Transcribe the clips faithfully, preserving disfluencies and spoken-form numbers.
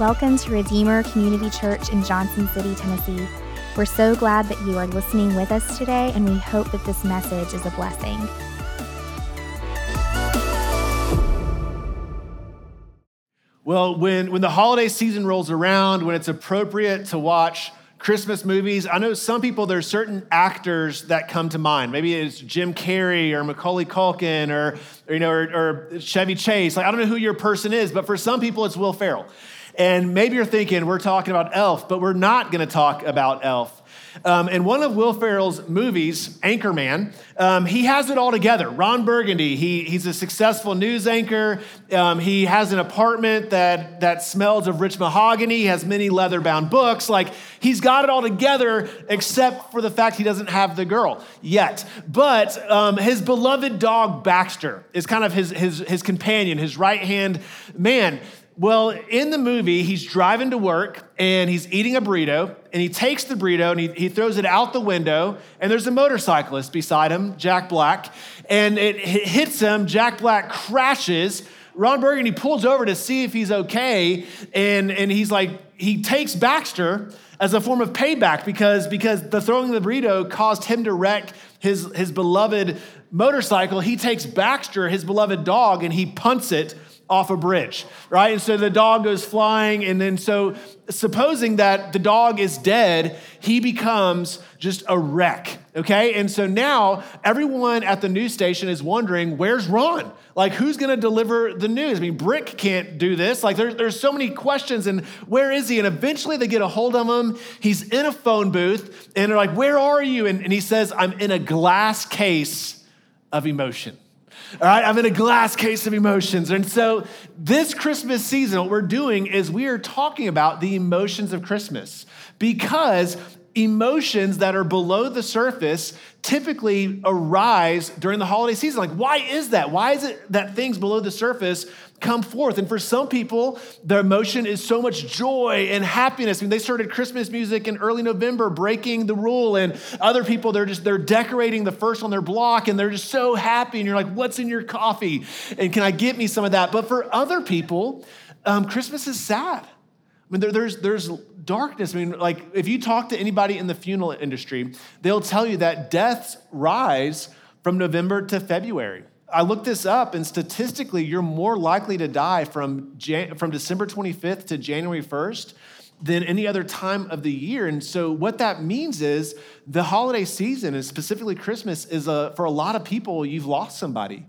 Welcome to Redeemer Community Church in Johnson City, Tennessee. We're so glad that you are listening with us today, and we hope that this message is a blessing. Well, when, when the holiday season rolls around, when it's appropriate to watch Christmas movies, I know some people, there's certain actors that come to mind. Maybe it's Jim Carrey or Macaulay Culkin or, or you know, or, or Chevy Chase. Like, I don't know who your person is, but for some people, it's Will Ferrell. And maybe you're thinking, we're talking about Elf, but we're not going to talk about Elf. Um, in one of Will Ferrell's movies, Anchorman, um, he has it all together. Ron Burgundy, he, he's a successful news anchor. Um, he has an apartment that, that smells of rich mahogany. He has many leather-bound books. Like, he's got it all together, except for the fact he doesn't have the girl yet. But um, his beloved dog, Baxter, is kind of his, his, his companion, his right-hand man. Well, in the movie, he's driving to work, and he's eating a burrito, and he takes the burrito, and he, he throws it out the window, and there's a motorcyclist beside him, Jack Black, and it hits him. Jack Black crashes. Ron Burgundy pulls over to see if he's okay, and, and he's like, he takes Baxter as a form of payback because, because the throwing of the burrito caused him to wreck his, his beloved motorcycle. He takes Baxter, his beloved dog, and he punts it off a bridge, right? And so the dog goes flying. And then so supposing that the dog is dead, he becomes just a wreck, okay? And so now everyone at the news station is wondering, where's Ron? Like, who's going to deliver the news? I mean, Brick can't do this. Like, there, there's so many questions, and where is he? And eventually they get a hold of him. He's in a phone booth, and they're like, where are you? And, and he says, I'm in a glass case of emotion. All right, I'm in a glass case of emotions. And so this Christmas season, what we're doing is we are talking about the emotions of Christmas, because emotions that are below the surface typically arise during the holiday season. Like, why is that? Why is it that things below the surface come forth? And for some people, their emotion is so much joy and happiness. I mean, they started Christmas music in early November, breaking the rule. And other people, they're just, they're decorating the first on their block, and they're just so happy. And you're like, what's in your coffee? And can I get me some of that? But for other people, um, Christmas is sad. I mean, there, there's there's darkness. I mean, like, if you talk to anybody in the funeral industry, they'll tell you that deaths rise from November to February. I looked this up, and statistically, you're more likely to die from Jan- from December twenty-fifth to January first than any other time of the year. And so what that means is the holiday season, and specifically Christmas, is a, for a lot of people, you've lost somebody.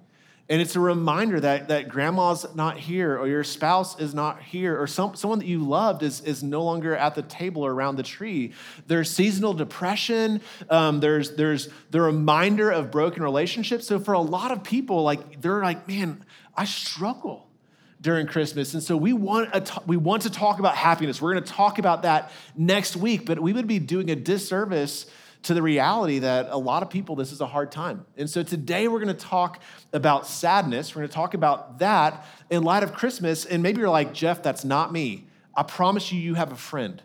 And it's a reminder that, that grandma's not here, or your spouse is not here, or some, someone that you loved is, is no longer at the table or around the tree. There's seasonal depression. Um, there's there's the reminder of broken relationships. So for a lot of people, like, they're like, man, I struggle during Christmas. And so we want a t- we want to talk about happiness. We're going to talk about that next week, but we would be doing a disservice to the reality that a lot of people, this is a hard time. And so today we're going to talk about sadness. We're going to talk about that in light of Christmas. And maybe you're like, Jeff, that's not me. I promise you, you have a friend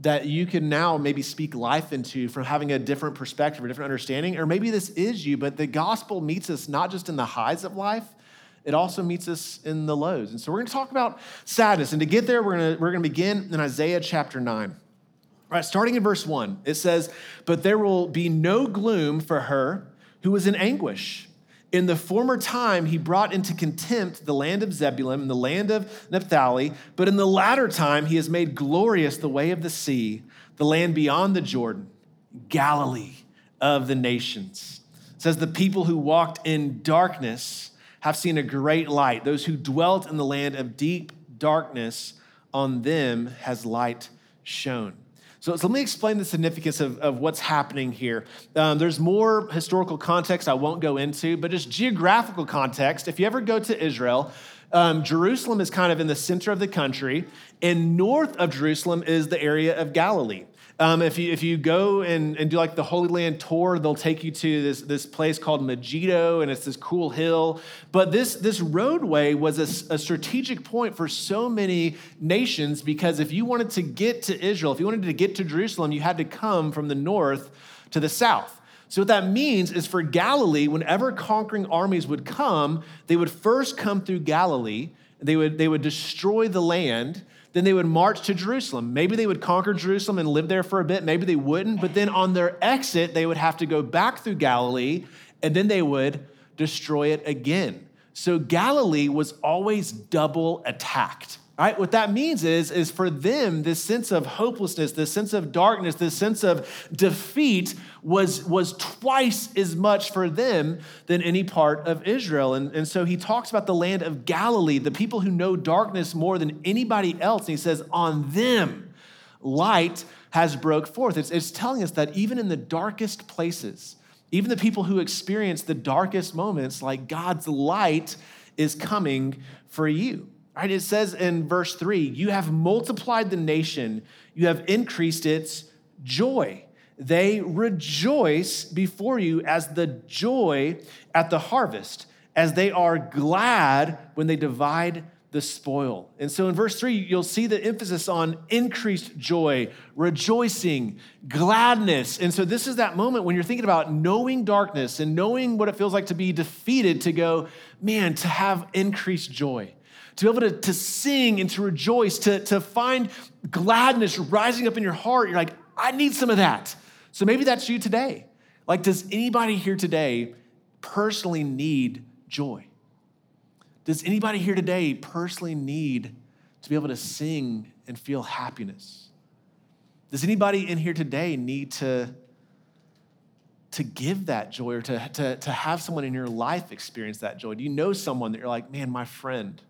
that you can now maybe speak life into from having a different perspective or different understanding. Or maybe this is you, but the gospel meets us not just in the highs of life, it also meets us in the lows. And so we're going to talk about sadness. And to get there, we're going to, we're going to begin in Isaiah chapter nine. All right, starting in verse one, it says, "But there will be no gloom for her who was in anguish. In the former time, he brought into contempt the land of Zebulun and the land of Naphtali. But in the latter time, he has made glorious the way of the sea, the land beyond the Jordan, Galilee of the nations." It says, "The people who walked in darkness have seen a great light. Those who dwelt in the land of deep darkness, on them has light shone." So, so let me explain the significance of, of what's happening here. Um, there's more historical context I won't go into, but just geographical context. If you ever go to Israel, um, Jerusalem is kind of in the center of the country, and north of Jerusalem is the area of Galilee. Um, if you if you go and, and do like the Holy Land tour, they'll take you to this, this place called Megiddo, and it's this cool hill. But this, this roadway was a, a strategic point for so many nations, because if you wanted to get to Israel, if you wanted to get to Jerusalem, you had to come from the north to the south. So what that means is for Galilee, whenever conquering armies would come, they would first come through Galilee, They would, they would destroy the land. Then they would march to Jerusalem. Maybe they would conquer Jerusalem and live there for a bit. Maybe they wouldn't. But then on their exit, they would have to go back through Galilee, and then they would destroy it again. So Galilee was always double attacked. All right, what that means is, is for them, this sense of hopelessness, this sense of darkness, this sense of defeat was, was twice as much for them than any part of Israel. And, and so he talks about the land of Galilee, the people who know darkness more than anybody else. And he says, on them, light has broke forth. It's, it's telling us that even in the darkest places, even the people who experience the darkest moments, like God's light is coming for you. Right, it says in verse three, you have multiplied the nation, you have increased its joy. They rejoice before you as the joy at the harvest, as they are glad when they divide the spoil. And so in verse three, you'll see the emphasis on increased joy, rejoicing, gladness. And so this is that moment when you're thinking about knowing darkness and knowing what it feels like to be defeated, to go, man, to have increased joy. To be able to, to sing and to rejoice, to, to find gladness rising up in your heart. You're like, I need some of that. So maybe that's you today. Like, does anybody here today personally need joy? Does anybody here today personally need to be able to sing and feel happiness? Does anybody in here today need to, to give that joy or to, to, to have someone in your life experience that joy? Do you know someone that you're like, man, my friend,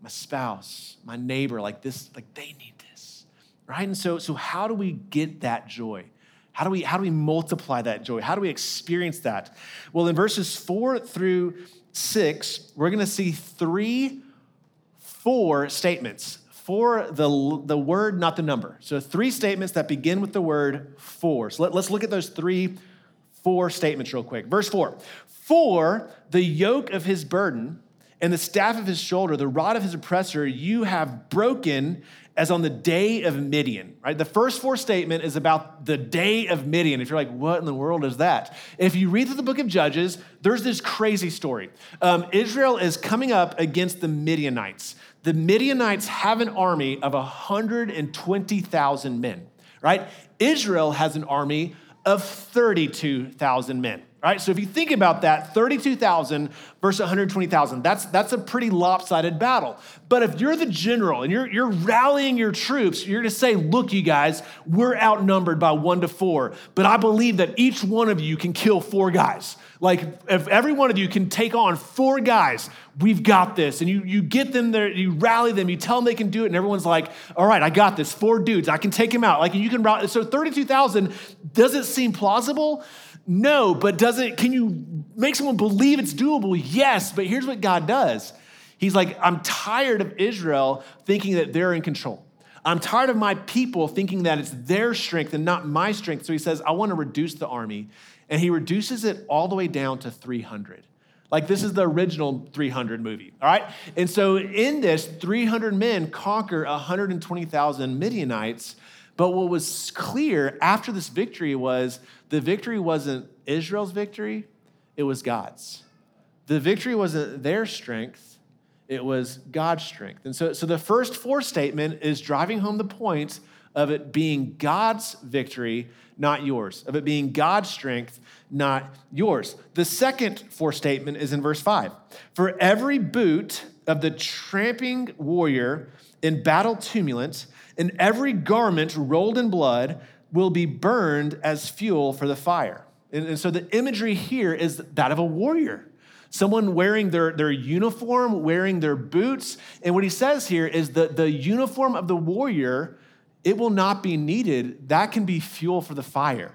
my spouse, my neighbor, like this, like they need this, right? And so, so how do we get that joy? How do we, how do we multiply that joy? How do we experience that? Well, in verses four through six, we're going to see three, four statements. For the, the word, not the number. So three statements that begin with the word for. So let, let's look at those three, four statements real quick. Verse four, for the yoke of his burden and the staff of his shoulder, the rod of his oppressor, you have broken as on the day of Midian, right? The first four statement is about the day of Midian. If you're like, what in the world is that? If you read through the book of Judges, there's this crazy story. Um, Israel is coming up against the Midianites. The Midianites have an army of one hundred twenty thousand men, right? Israel has an army of thirty-two thousand men. Right? So if you think about that, thirty-two thousand versus one hundred twenty thousand, that's, that's a pretty lopsided battle. But if you're the general and you're, you're rallying your troops, you're going to say, look, you guys, we're outnumbered by one to four, but I believe that each one of you can kill four guys. Like if every one of you can take on four guys, we've got this. And you, you get them there, you rally them, you tell them they can do it. And everyone's like, all right, I got this. Four dudes, I can take him out. Like you can rally. So thirty-two thousand doesn't seem plausible. No, but doesn't, can you make someone believe it's doable? Yes, but here's what God does. He's like, I'm tired of Israel thinking that they're in control. I'm tired of my people thinking that it's their strength and not my strength. So he says, I want to reduce the army. And he reduces it all the way down to three hundred. Like this is the original three hundred movie, all right? And so in this, three hundred men conquer one hundred twenty thousand Midianites. But what was clear after this victory was the victory wasn't Israel's victory, it was God's. The victory wasn't their strength, it was God's strength. And so, so the first four statement is driving home the point of it being God's victory, not yours, of it being God's strength, not yours. The second four statement is in verse five. For every boot of the tramping warrior in battle tumult, and every garment rolled in blood will be burned as fuel for the fire. And, and so the imagery here is that of a warrior, someone wearing their, their uniform, wearing their boots. And what he says here is that the uniform of the warrior, it will not be needed. That can be fuel for the fire.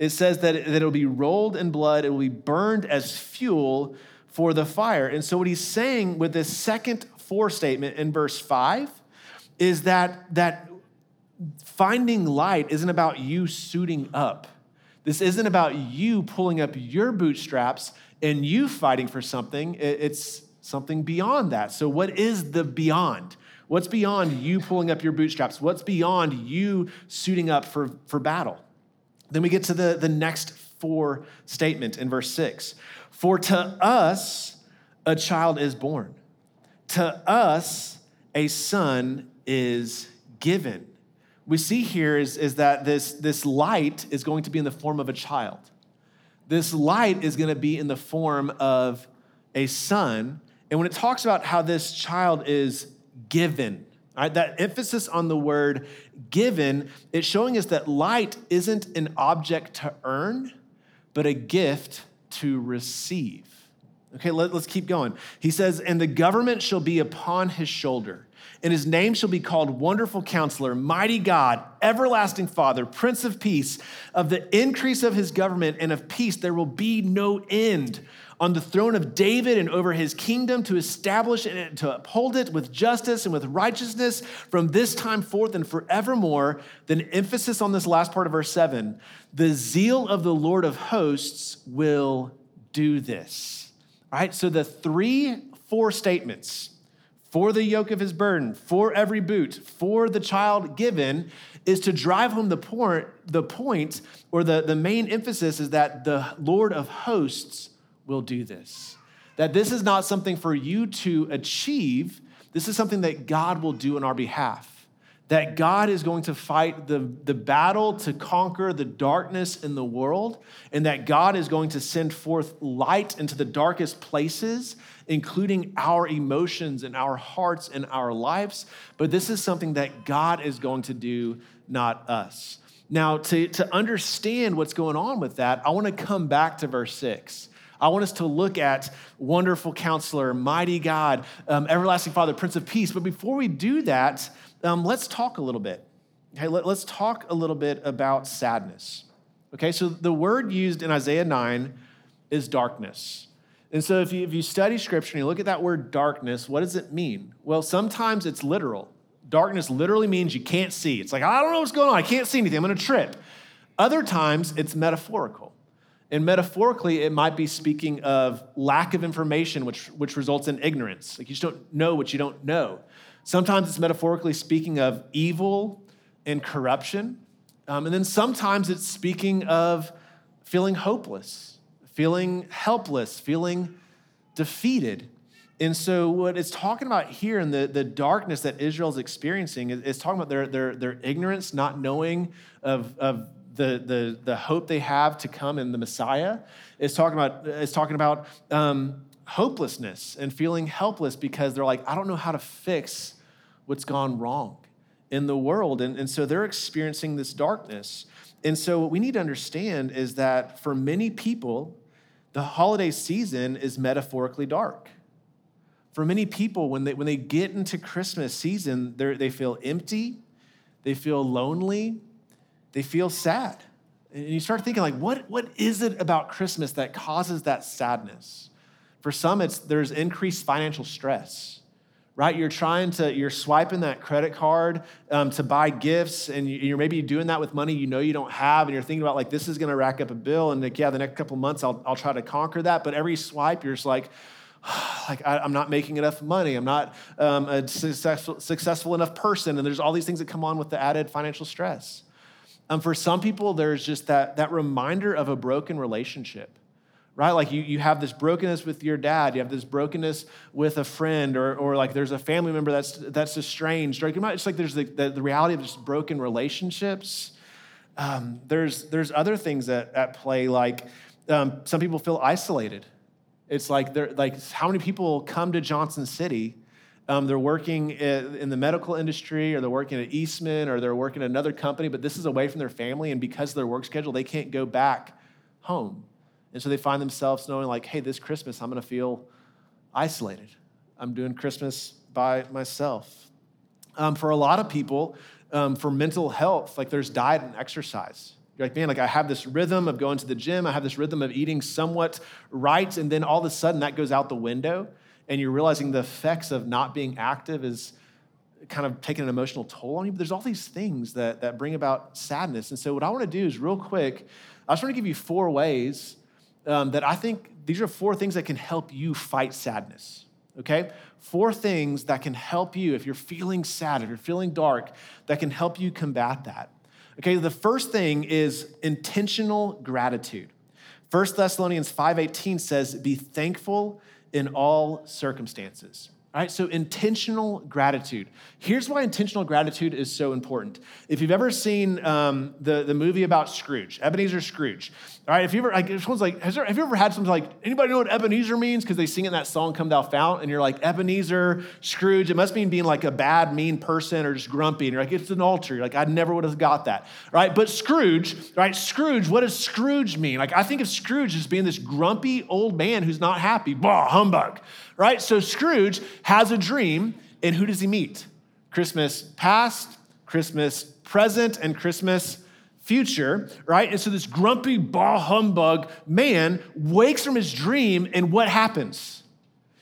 It says that, that it'll be rolled in blood. It will be burned as fuel for the fire. And so what he's saying with this second for statement in verse five is that, that finding light isn't about you suiting up. This isn't about you pulling up your bootstraps and you fighting for something. It's something beyond that. So what is the beyond? What's beyond you pulling up your bootstraps? What's beyond you suiting up for, for battle? Then we get to the, the next four statement in verse six. For to us a child is born. to us a son is given. We see here is, is that this, this light is going to be in the form of a child. This light is going to be in the form of a son. And when it talks about how this child is given, right, that emphasis on the word given, it's showing us that light isn't an object to earn, but a gift to receive. Okay, let, let's keep going. He says, and the government shall be upon his shoulder, and his name shall be called Wonderful Counselor, Mighty God, Everlasting Father, Prince of Peace. Of the increase of his government and of peace, there will be no end. On the throne of David and over his kingdom, to establish and to uphold it with justice and with righteousness from this time forth and forevermore. Then emphasis on this last part of verse seven, the zeal of the Lord of hosts will do this. All right, so the three, four statements, for the yoke of his burden, for every boot, for the child given, is to drive home the point, the point or the, the main emphasis is that the Lord of hosts will do this. That this is not something for you to achieve. This is something that God will do on our behalf. That God is going to fight the, the battle to conquer the darkness in the world, and that God is going to send forth light into the darkest places, including our emotions and our hearts and our lives. But this is something that God is going to do, not us. Now, to, to understand what's going on with that, I want to come back to verse six. I want us to look at Wonderful Counselor, Mighty God, um, Everlasting Father, Prince of Peace. But before we do that, um, let's talk a little bit. Okay, let, let's talk a little bit about sadness. Okay, so the word used in Isaiah nine is darkness. And so if you, if you study scripture and you look at that word darkness, what does it mean? Well, sometimes it's literal. Darkness literally means you can't see. It's like, I don't know what's going on. I can't see anything. I'm going to trip. Other times it's metaphorical. And metaphorically, it might be speaking of lack of information, which, which results in ignorance. Like you just don't know what you don't know. Sometimes it's metaphorically speaking of evil and corruption. Um, and then sometimes it's speaking of feeling hopeless, feeling helpless, feeling defeated. And so what it's talking about here in the, the darkness that Israel's experiencing is, is talking about their, their, their ignorance, not knowing of, of The, the the hope they have to come in the Messiah. Is talking about is talking about um, hopelessness and feeling helpless because they're like, I don't know how to fix what's gone wrong in the world. And, and so they're experiencing this darkness. And so what we need to understand is that for many people, the holiday season is metaphorically dark. For many people, when they when they get into Christmas season, they they feel empty, they feel lonely, they feel sad. And you start thinking like, what, what is it about Christmas that causes that sadness? For some, it's there's increased financial stress, right? You're trying to, you're swiping that credit card um, to buy gifts, and you, you're maybe doing that with money you know you don't have, and you're thinking about like, this is gonna rack up a bill, and like, yeah, the next couple months I'll, I'll try to conquer that. But every swipe, you're just like, Like, I, I'm not making enough money. I'm not um, a successful, successful enough person. And there's all these things that come on with the added financial stress. Um, for some people, there's just that, that reminder of a broken relationship, right? Like you, you have this brokenness with your dad, you have this brokenness with a friend, or or like there's a family member that's that's estranged. Right? It's like there's the, the, the reality of just broken relationships. Um, there's there's other things that at play, like um, some people feel isolated. It's like they're like how many people come to Johnson City? Um, they're working in the medical industry, or they're working at Eastman, or they're working at another company, but this is away from their family, and because of their work schedule, they can't go back home. And so they find themselves knowing like, hey, this Christmas, I'm going to feel isolated. I'm doing Christmas by myself. Um, for a lot of people, um, for mental health, like there's diet and exercise. You're like, man, like I have this rhythm of going to the gym. I have this rhythm of eating somewhat right, and then all of a sudden that goes out the window. And you're realizing the effects of not being active is kind of taking an emotional toll on you. But there's all these things that, that bring about sadness. And so what I want to do is real quick, I just want to give you four ways um, that I think these are four things that can help you fight sadness, okay? Four things that can help you if you're feeling sad, if you're feeling dark, that can help you combat that. Okay, the first thing is intentional gratitude. First Thessalonians five eighteen says, be thankful in all circumstances. All right, so intentional gratitude. Here's why intentional gratitude is so important. If you've ever seen um, the, the movie about Scrooge, Ebenezer Scrooge, all right, if you ever, like, someone's like, has there, have you ever had something like, anybody know what Ebenezer means? Because they sing it in that song, Come Thou Fount, and you're like, Ebenezer Scrooge, it must mean being like a bad, mean person or just grumpy, and you're like, it's an altar. You're like, I never would have got that, all right? But Scrooge, right, Scrooge, what does Scrooge mean? Like, I think of Scrooge as being this grumpy old man who's not happy, bah, humbug, right? So Scrooge has a dream, and who does he meet? Christmas past, Christmas present, and Christmas future, right? And so this grumpy, bah humbug man wakes from his dream, and what happens?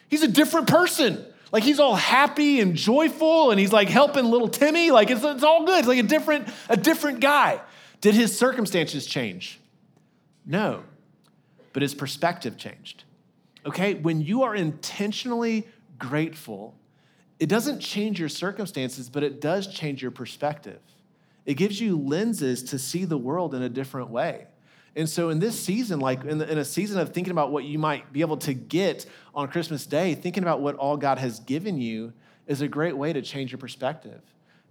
He's a different person. Like, he's all happy and joyful, and he's like helping little Timmy. Like, it's, it's all good. It's like a different, a different guy. Did his circumstances change? No, but his perspective changed. Okay, when you are intentionally grateful, it doesn't change your circumstances, but it does change your perspective. It gives you lenses to see the world in a different way. And so in this season, like in, the, in a season of thinking about what you might be able to get on Christmas Day, thinking about what all God has given you is a great way to change your perspective.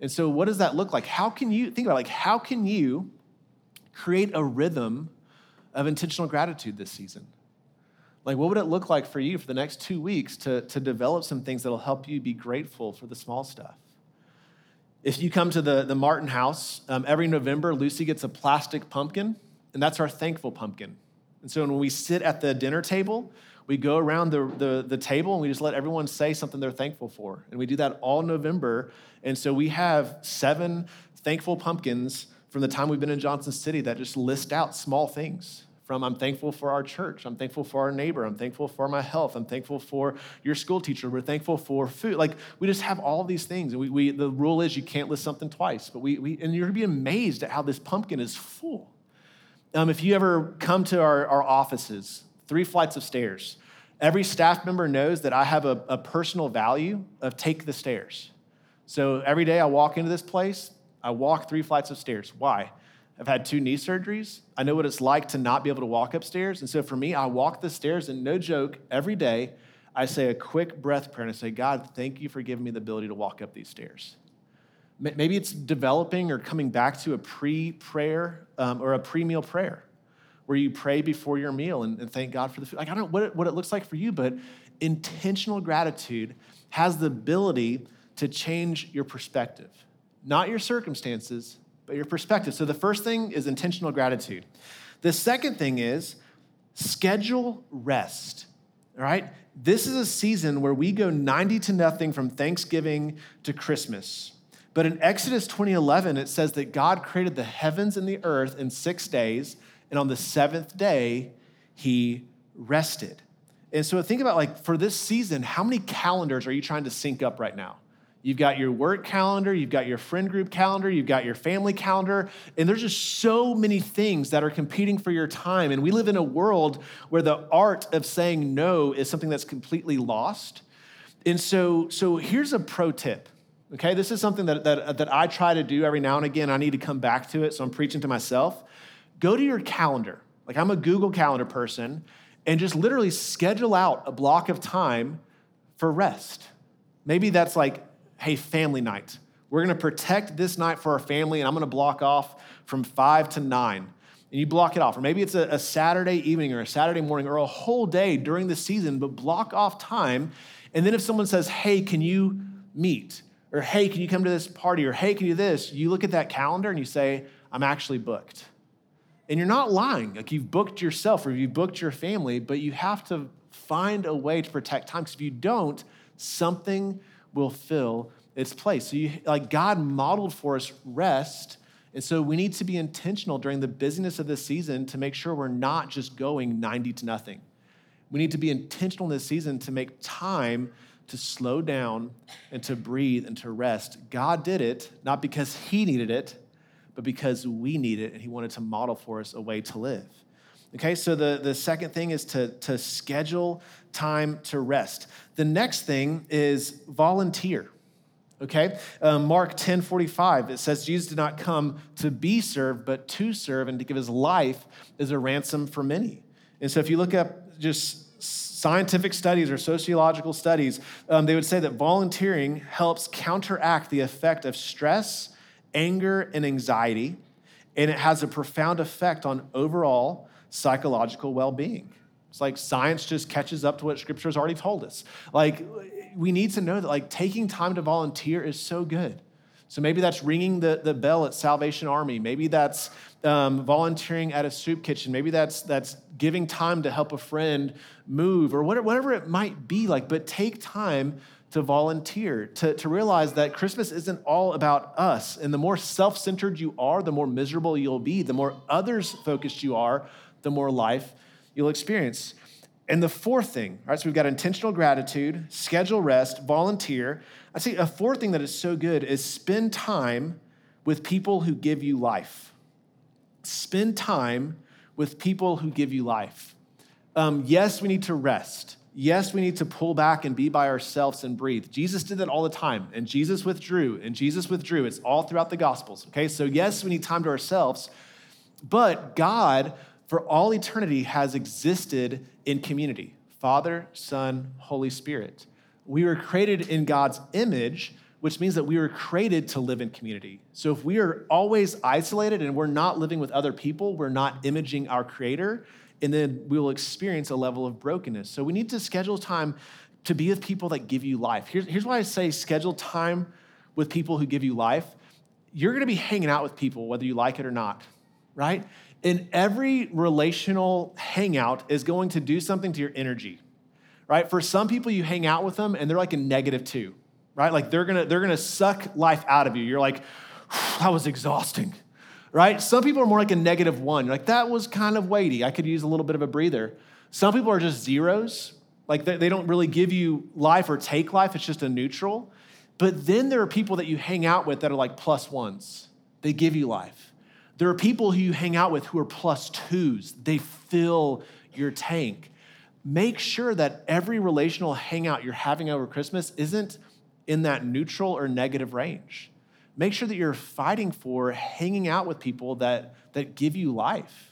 And so what does that look like? How can you, think about it, like how can you create a rhythm of intentional gratitude this season? Like, what would it look like for you for the next two weeks to, to develop some things that'll help you be grateful for the small stuff? If you come to the, the Martin house, um, every November, Lucy gets a plastic pumpkin, and that's our thankful pumpkin. And so when we sit at the dinner table, we go around the, the, the table and we just let everyone say something they're thankful for. And we do that all November. And so we have seven thankful pumpkins from the time we've been in Johnson City that just list out small things. From I'm thankful for our church, I'm thankful for our neighbor, I'm thankful for my health, I'm thankful for your school teacher, we're thankful for food. Like, we just have all these things. And we, we the rule is you can't list something twice, but we, we and you're gonna be amazed at how this pumpkin is full. Um, if you ever come to our, our offices, three flights of stairs, every staff member knows that I have a, a personal value of take the stairs. So every day I walk into this place, I walk three flights of stairs. Why? I've had two knee surgeries. I know what it's like to not be able to walk upstairs. And so for me, I walk the stairs, and no joke, every day I say a quick breath prayer and I say, God, thank you for giving me the ability to walk up these stairs. Maybe it's developing or coming back to a pre-prayer um, or a pre-meal prayer where you pray before your meal and, and thank God for the food. Like, I don't know what it, what it looks like for you, but intentional gratitude has the ability to change your perspective, not your circumstances, but your perspective. So the first thing is intentional gratitude. The second thing is schedule rest, all right? This is a season where we go ninety to nothing from Thanksgiving to Christmas. But in Exodus twenty eleven, it says that God created the heavens and the earth in six days, and on the seventh day, he rested. And so think about, like, for this season, how many calendars are you trying to sync up right now? You've got your work calendar, you've got your friend group calendar, you've got your family calendar, and there's just so many things that are competing for your time. And we live in a world where the art of saying no is something that's completely lost. And so, so here's a pro tip, okay? This is something that, that, that I try to do every now and again. I need to come back to it, so I'm preaching to myself. Go to your calendar. Like, I'm a Google Calendar person, and just literally schedule out a block of time for rest. Maybe that's like, hey, family night. We're gonna protect this night for our family, and I'm gonna block off from five to nine. And you block it off. Or maybe it's a, a Saturday evening or a Saturday morning or a whole day during the season, but block off time. And then if someone says, hey, can you meet? Or hey, can you come to this party? Or hey, can you do this? You look at that calendar and you say, I'm actually booked. And you're not lying. Like, you've booked yourself or you've booked your family, but you have to find a way to protect time, because if you don't, something will fill its place. So you, like, God modeled for us rest. And so we need to be intentional during the busyness of this season to make sure we're not just going ninety to nothing. We need to be intentional in this season to make time to slow down and to breathe and to rest. God did it, not because he needed it, but because we need it, and he wanted to model for us a way to live. Okay, so the, the second thing is to, to schedule time to rest. The next thing is volunteer, okay? Uh, Mark ten forty-five, it says, Jesus did not come to be served, but to serve and to give his life as a ransom for many. And so if you look up just scientific studies or sociological studies, um, they would say that volunteering helps counteract the effect of stress, anger, and anxiety, and it has a profound effect on overall psychological well-being. It's like science just catches up to what Scripture has already told us. Like, we need to know that, like, taking time to volunteer is so good. So maybe that's ringing the, the bell at Salvation Army. Maybe that's um, volunteering at a soup kitchen. Maybe that's that's giving time to help a friend move, or whatever, whatever it might be. Like, but take time to volunteer, to, to realize that Christmas isn't all about us. And the more self-centered you are, the more miserable you'll be. The more others-focused you are, the more life you'll experience. And the fourth thing, all right, so we've got intentional gratitude, schedule rest, volunteer. I see a fourth thing that is so good is spend time with people who give you life. Spend time with people who give you life. Um, yes, we need to rest. Yes, we need to pull back and be by ourselves and breathe. Jesus did that all the time, and Jesus withdrew, and Jesus withdrew. It's all throughout the Gospels, okay? So yes, we need time to ourselves, but God, for all eternity, has existed in community. Father, Son, Holy Spirit. We were created in God's image, which means that we were created to live in community. So if we are always isolated and we're not living with other people, we're not imaging our Creator, and then we will experience a level of brokenness. So we need to schedule time to be with people that give you life. Here's, here's why I say schedule time with people who give you life. You're going to be hanging out with people, whether you like it or not, right? And every relational hangout is going to do something to your energy, right? For some people, you hang out with them and they're like a negative two, right? Like they're gonna they're gonna suck life out of you. You're like, that was exhausting, right? Some people are more like a negative one. You're like, that was kind of weighty. I could use a little bit of a breather. Some people are just zeros. Like they, they don't really give you life or take life. It's just a neutral. But then there are people that you hang out with that are like plus ones. They give you life. There are people who you hang out with who are plus twos. They fill your tank. Make sure that every relational hangout you're having over Christmas isn't in that neutral or negative range. Make sure that you're fighting for hanging out with people that, that give you life.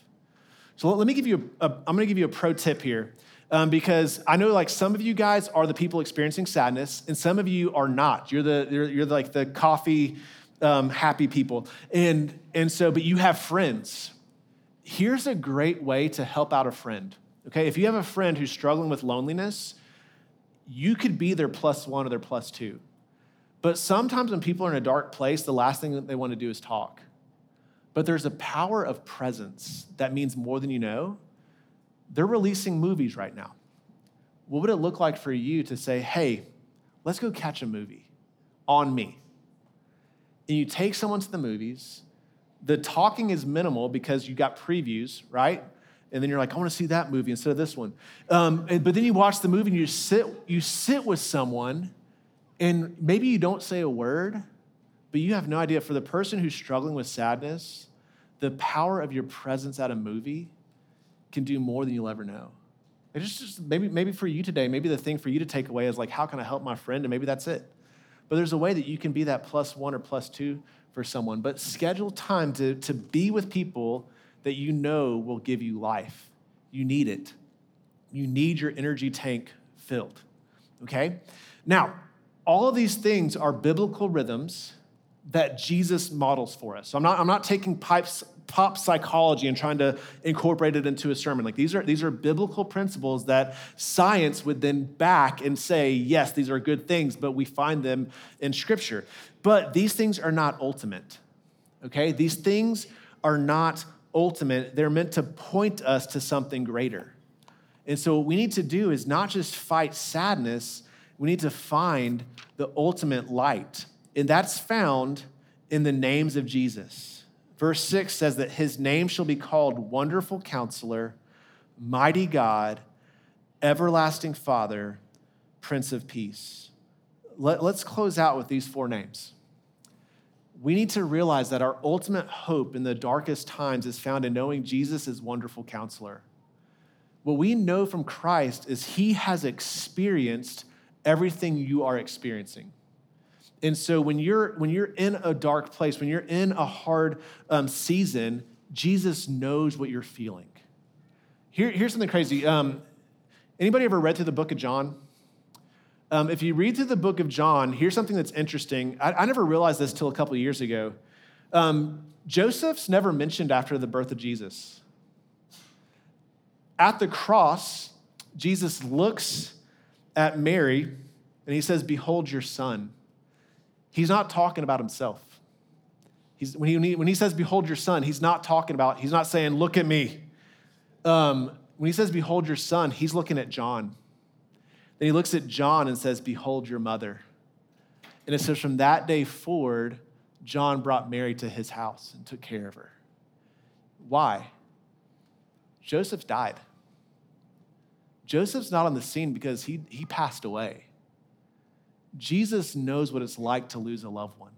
So let, let me give you, a, a, I'm gonna give you a pro tip here um, because I know like some of you guys are the people experiencing sadness and some of you are not. You're the, you're, you're like the coffee Um, happy people. And and so, but you have friends. Here's a great way to help out a friend, okay? If you have a friend who's struggling with loneliness, you could be their plus one or their plus two. But sometimes when people are in a dark place, the last thing that they want to do is talk. But there's a power of presence that means more than you know. They're releasing movies right now. What would it look like for you to say, hey, let's go catch a movie on me? And you take someone to the movies, the talking is minimal because you got previews, right? And then you're like, I want to see that movie instead of this one. Um, and, but then you watch the movie and you sit, you sit with someone and maybe you don't say a word, but you have no idea. For the person who's struggling with sadness, the power of your presence at a movie can do more than you'll ever know. It's just, just maybe, maybe for you today, maybe the thing for you to take away is like, how can I help my friend? And maybe that's it. But there's a way that you can be that plus one or plus two for someone. But schedule time to, to be with people that you know will give you life. You need it. You need your energy tank filled, okay? Now, all of these things are biblical rhythms that Jesus models for us. So I'm not, I'm not taking pipes, pop psychology and trying to incorporate it into a sermon. Like these are, these are biblical principles that science would then back and say, yes, these are good things, but we find them in Scripture. But these things are not ultimate, okay? These things are not ultimate. They're meant to point us to something greater. And so what we need to do is not just fight sadness, we need to find the ultimate light. And that's found in the names of Jesus. Verse six says that his name shall be called Wonderful Counselor, Mighty God, Everlasting Father, Prince of Peace. Let, let's close out with these four names. We need to realize that our ultimate hope in the darkest times is found in knowing Jesus as Wonderful Counselor. What we know from Christ is he has experienced everything you are experiencing. And so when you're when you're in a dark place, when you're in a hard um, season, Jesus knows what you're feeling. Here, here's something crazy. Um, Anybody ever read through the book of John? Um, if you read through the book of John, here's something that's interesting. I, I never realized this till a couple years ago. Um, Joseph's never mentioned after the birth of Jesus. At the cross, Jesus looks at Mary and he says, "Behold your son." He's not talking about himself. He's, when, he, when, he, when he says, "Behold your son," he's not talking about, he's not saying, "Look at me." Um, when he says, "Behold your son," he's looking at John. Then he looks at John and says, "Behold your mother." And it says from that day forward, John brought Mary to his house and took care of her. Why? Joseph died. Joseph's not on the scene because he, he passed away. Jesus knows what it's like to lose a loved one.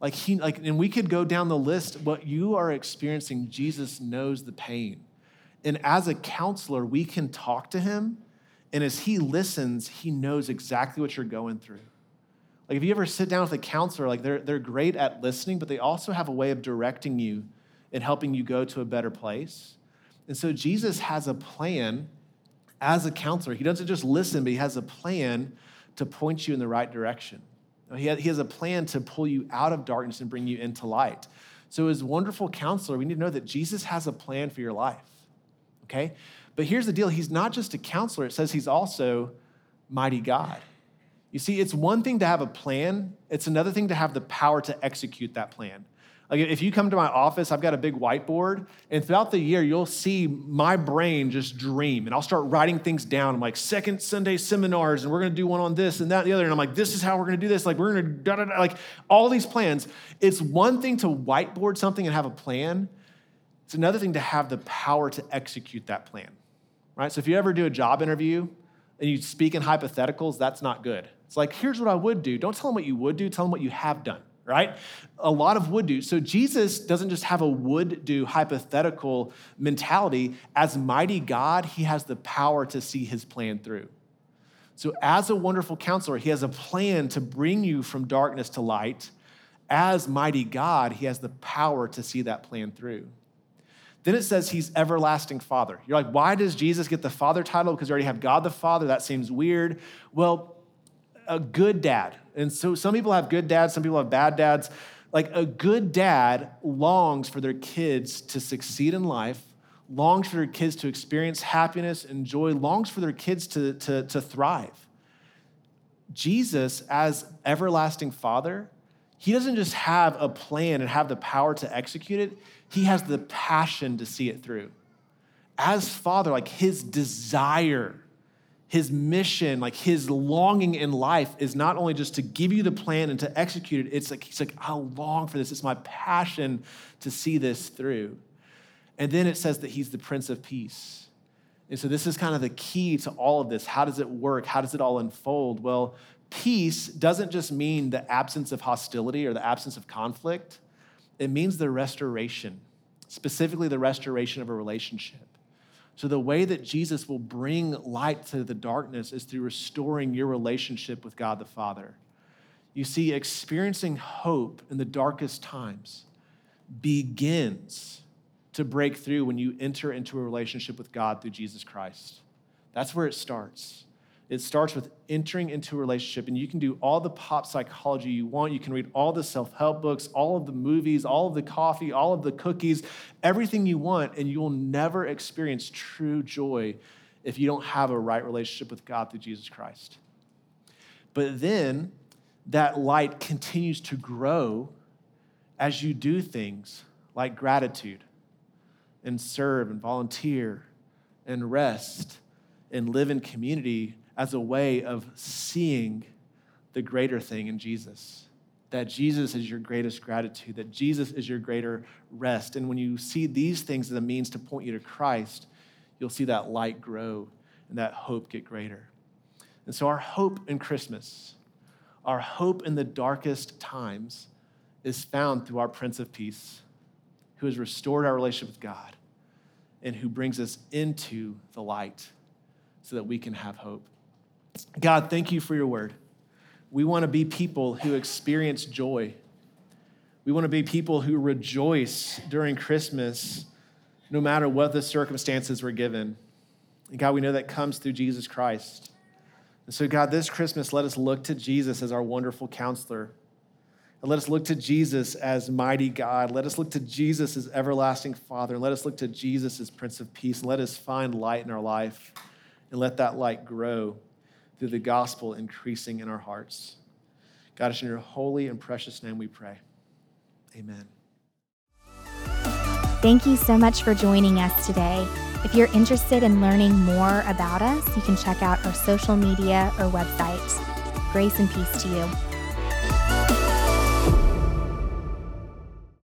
Like he, like, and we could go down the list. What you are experiencing, Jesus knows the pain. And as a counselor, we can talk to him. And as he listens, he knows exactly what you're going through. Like if you ever sit down with a counselor, like they're, they're great at listening, but they also have a way of directing you and helping you go to a better place. And so Jesus has a plan as a counselor. He doesn't just listen, but he has a plan to point you in the right direction. He has a plan to pull you out of darkness and bring you into light. So as wonderful counselor, we need to know that Jesus has a plan for your life, okay? But here's the deal. He's not just a counselor. It says he's also mighty God. You see, it's one thing to have a plan. It's another thing to have the power to execute that plan. Like if you come to my office, I've got a big whiteboard. And throughout the year, you'll see my brain just dream. And I'll start writing things down. I'm like, second Sunday seminars, and we're going to do one on this and that and the other. And I'm like, this is how we're going to do this. Like, we're going to da-da-da. Like, all these plans. It's one thing to whiteboard something and have a plan. It's another thing to have the power to execute that plan, right? So if you ever do a job interview and you speak in hypotheticals, that's not good. It's like, here's what I would do. Don't tell them what you would do. Tell them what you have done. Right? A lot of would do. So Jesus doesn't just have a would do hypothetical mentality. As mighty God, he has the power to see his plan through. So as a wonderful counselor, he has a plan to bring you from darkness to light. As mighty God, he has the power to see that plan through. Then it says he's everlasting Father. You're like, why does Jesus get the Father title? Because you already have God the Father. That seems weird. Well, a good dad. And so some people have good dads, some people have bad dads. Like a good dad longs for their kids to succeed in life, longs for their kids to experience happiness and joy, longs for their kids to, to, to thrive. Jesus, as everlasting Father, he doesn't just have a plan and have the power to execute it. He has the passion to see it through. As Father, like his desire, his mission, like his longing in life is not only just to give you the plan and to execute it, it's like, he's like, I long for this. It's my passion to see this through. And then it says that he's the Prince of Peace. And so this is kind of the key to all of this. How does it work? How does it all unfold? Well, peace doesn't just mean the absence of hostility or the absence of conflict. It means the restoration, specifically the restoration of a relationship. So the way that Jesus will bring light to the darkness is through restoring your relationship with God the Father. You see, experiencing hope in the darkest times begins to break through when you enter into a relationship with God through Jesus Christ. That's where it starts. It starts with entering into a relationship, and you can do all the pop psychology you want. You can read all the self-help books, all of the movies, all of the coffee, all of the cookies, everything you want, and you will never experience true joy if you don't have a right relationship with God through Jesus Christ. But then that light continues to grow as you do things like gratitude and serve and volunteer and rest and live in community as a way of seeing the greater thing in Jesus, that Jesus is your greatest gratitude, that Jesus is your greater rest. And when you see these things as a means to point you to Christ, you'll see that light grow and that hope get greater. And so our hope in Christmas, our hope in the darkest times is found through our Prince of Peace, who has restored our relationship with God and who brings us into the light so that we can have hope. God, thank you for your word. We want to be people who experience joy. We want to be people who rejoice during Christmas, no matter what the circumstances we're given. And God, we know that comes through Jesus Christ. And so God, this Christmas, let us look to Jesus as our wonderful counselor. And let us look to Jesus as mighty God. Let us look to Jesus as everlasting Father. And let us look to Jesus as Prince of Peace. And let us find light in our life. And let that light grow through the gospel increasing in our hearts. God, it's in your holy and precious name we pray. Amen. Thank you so much for joining us today. If you're interested in learning more about us, you can check out our social media or website. Grace and peace to you.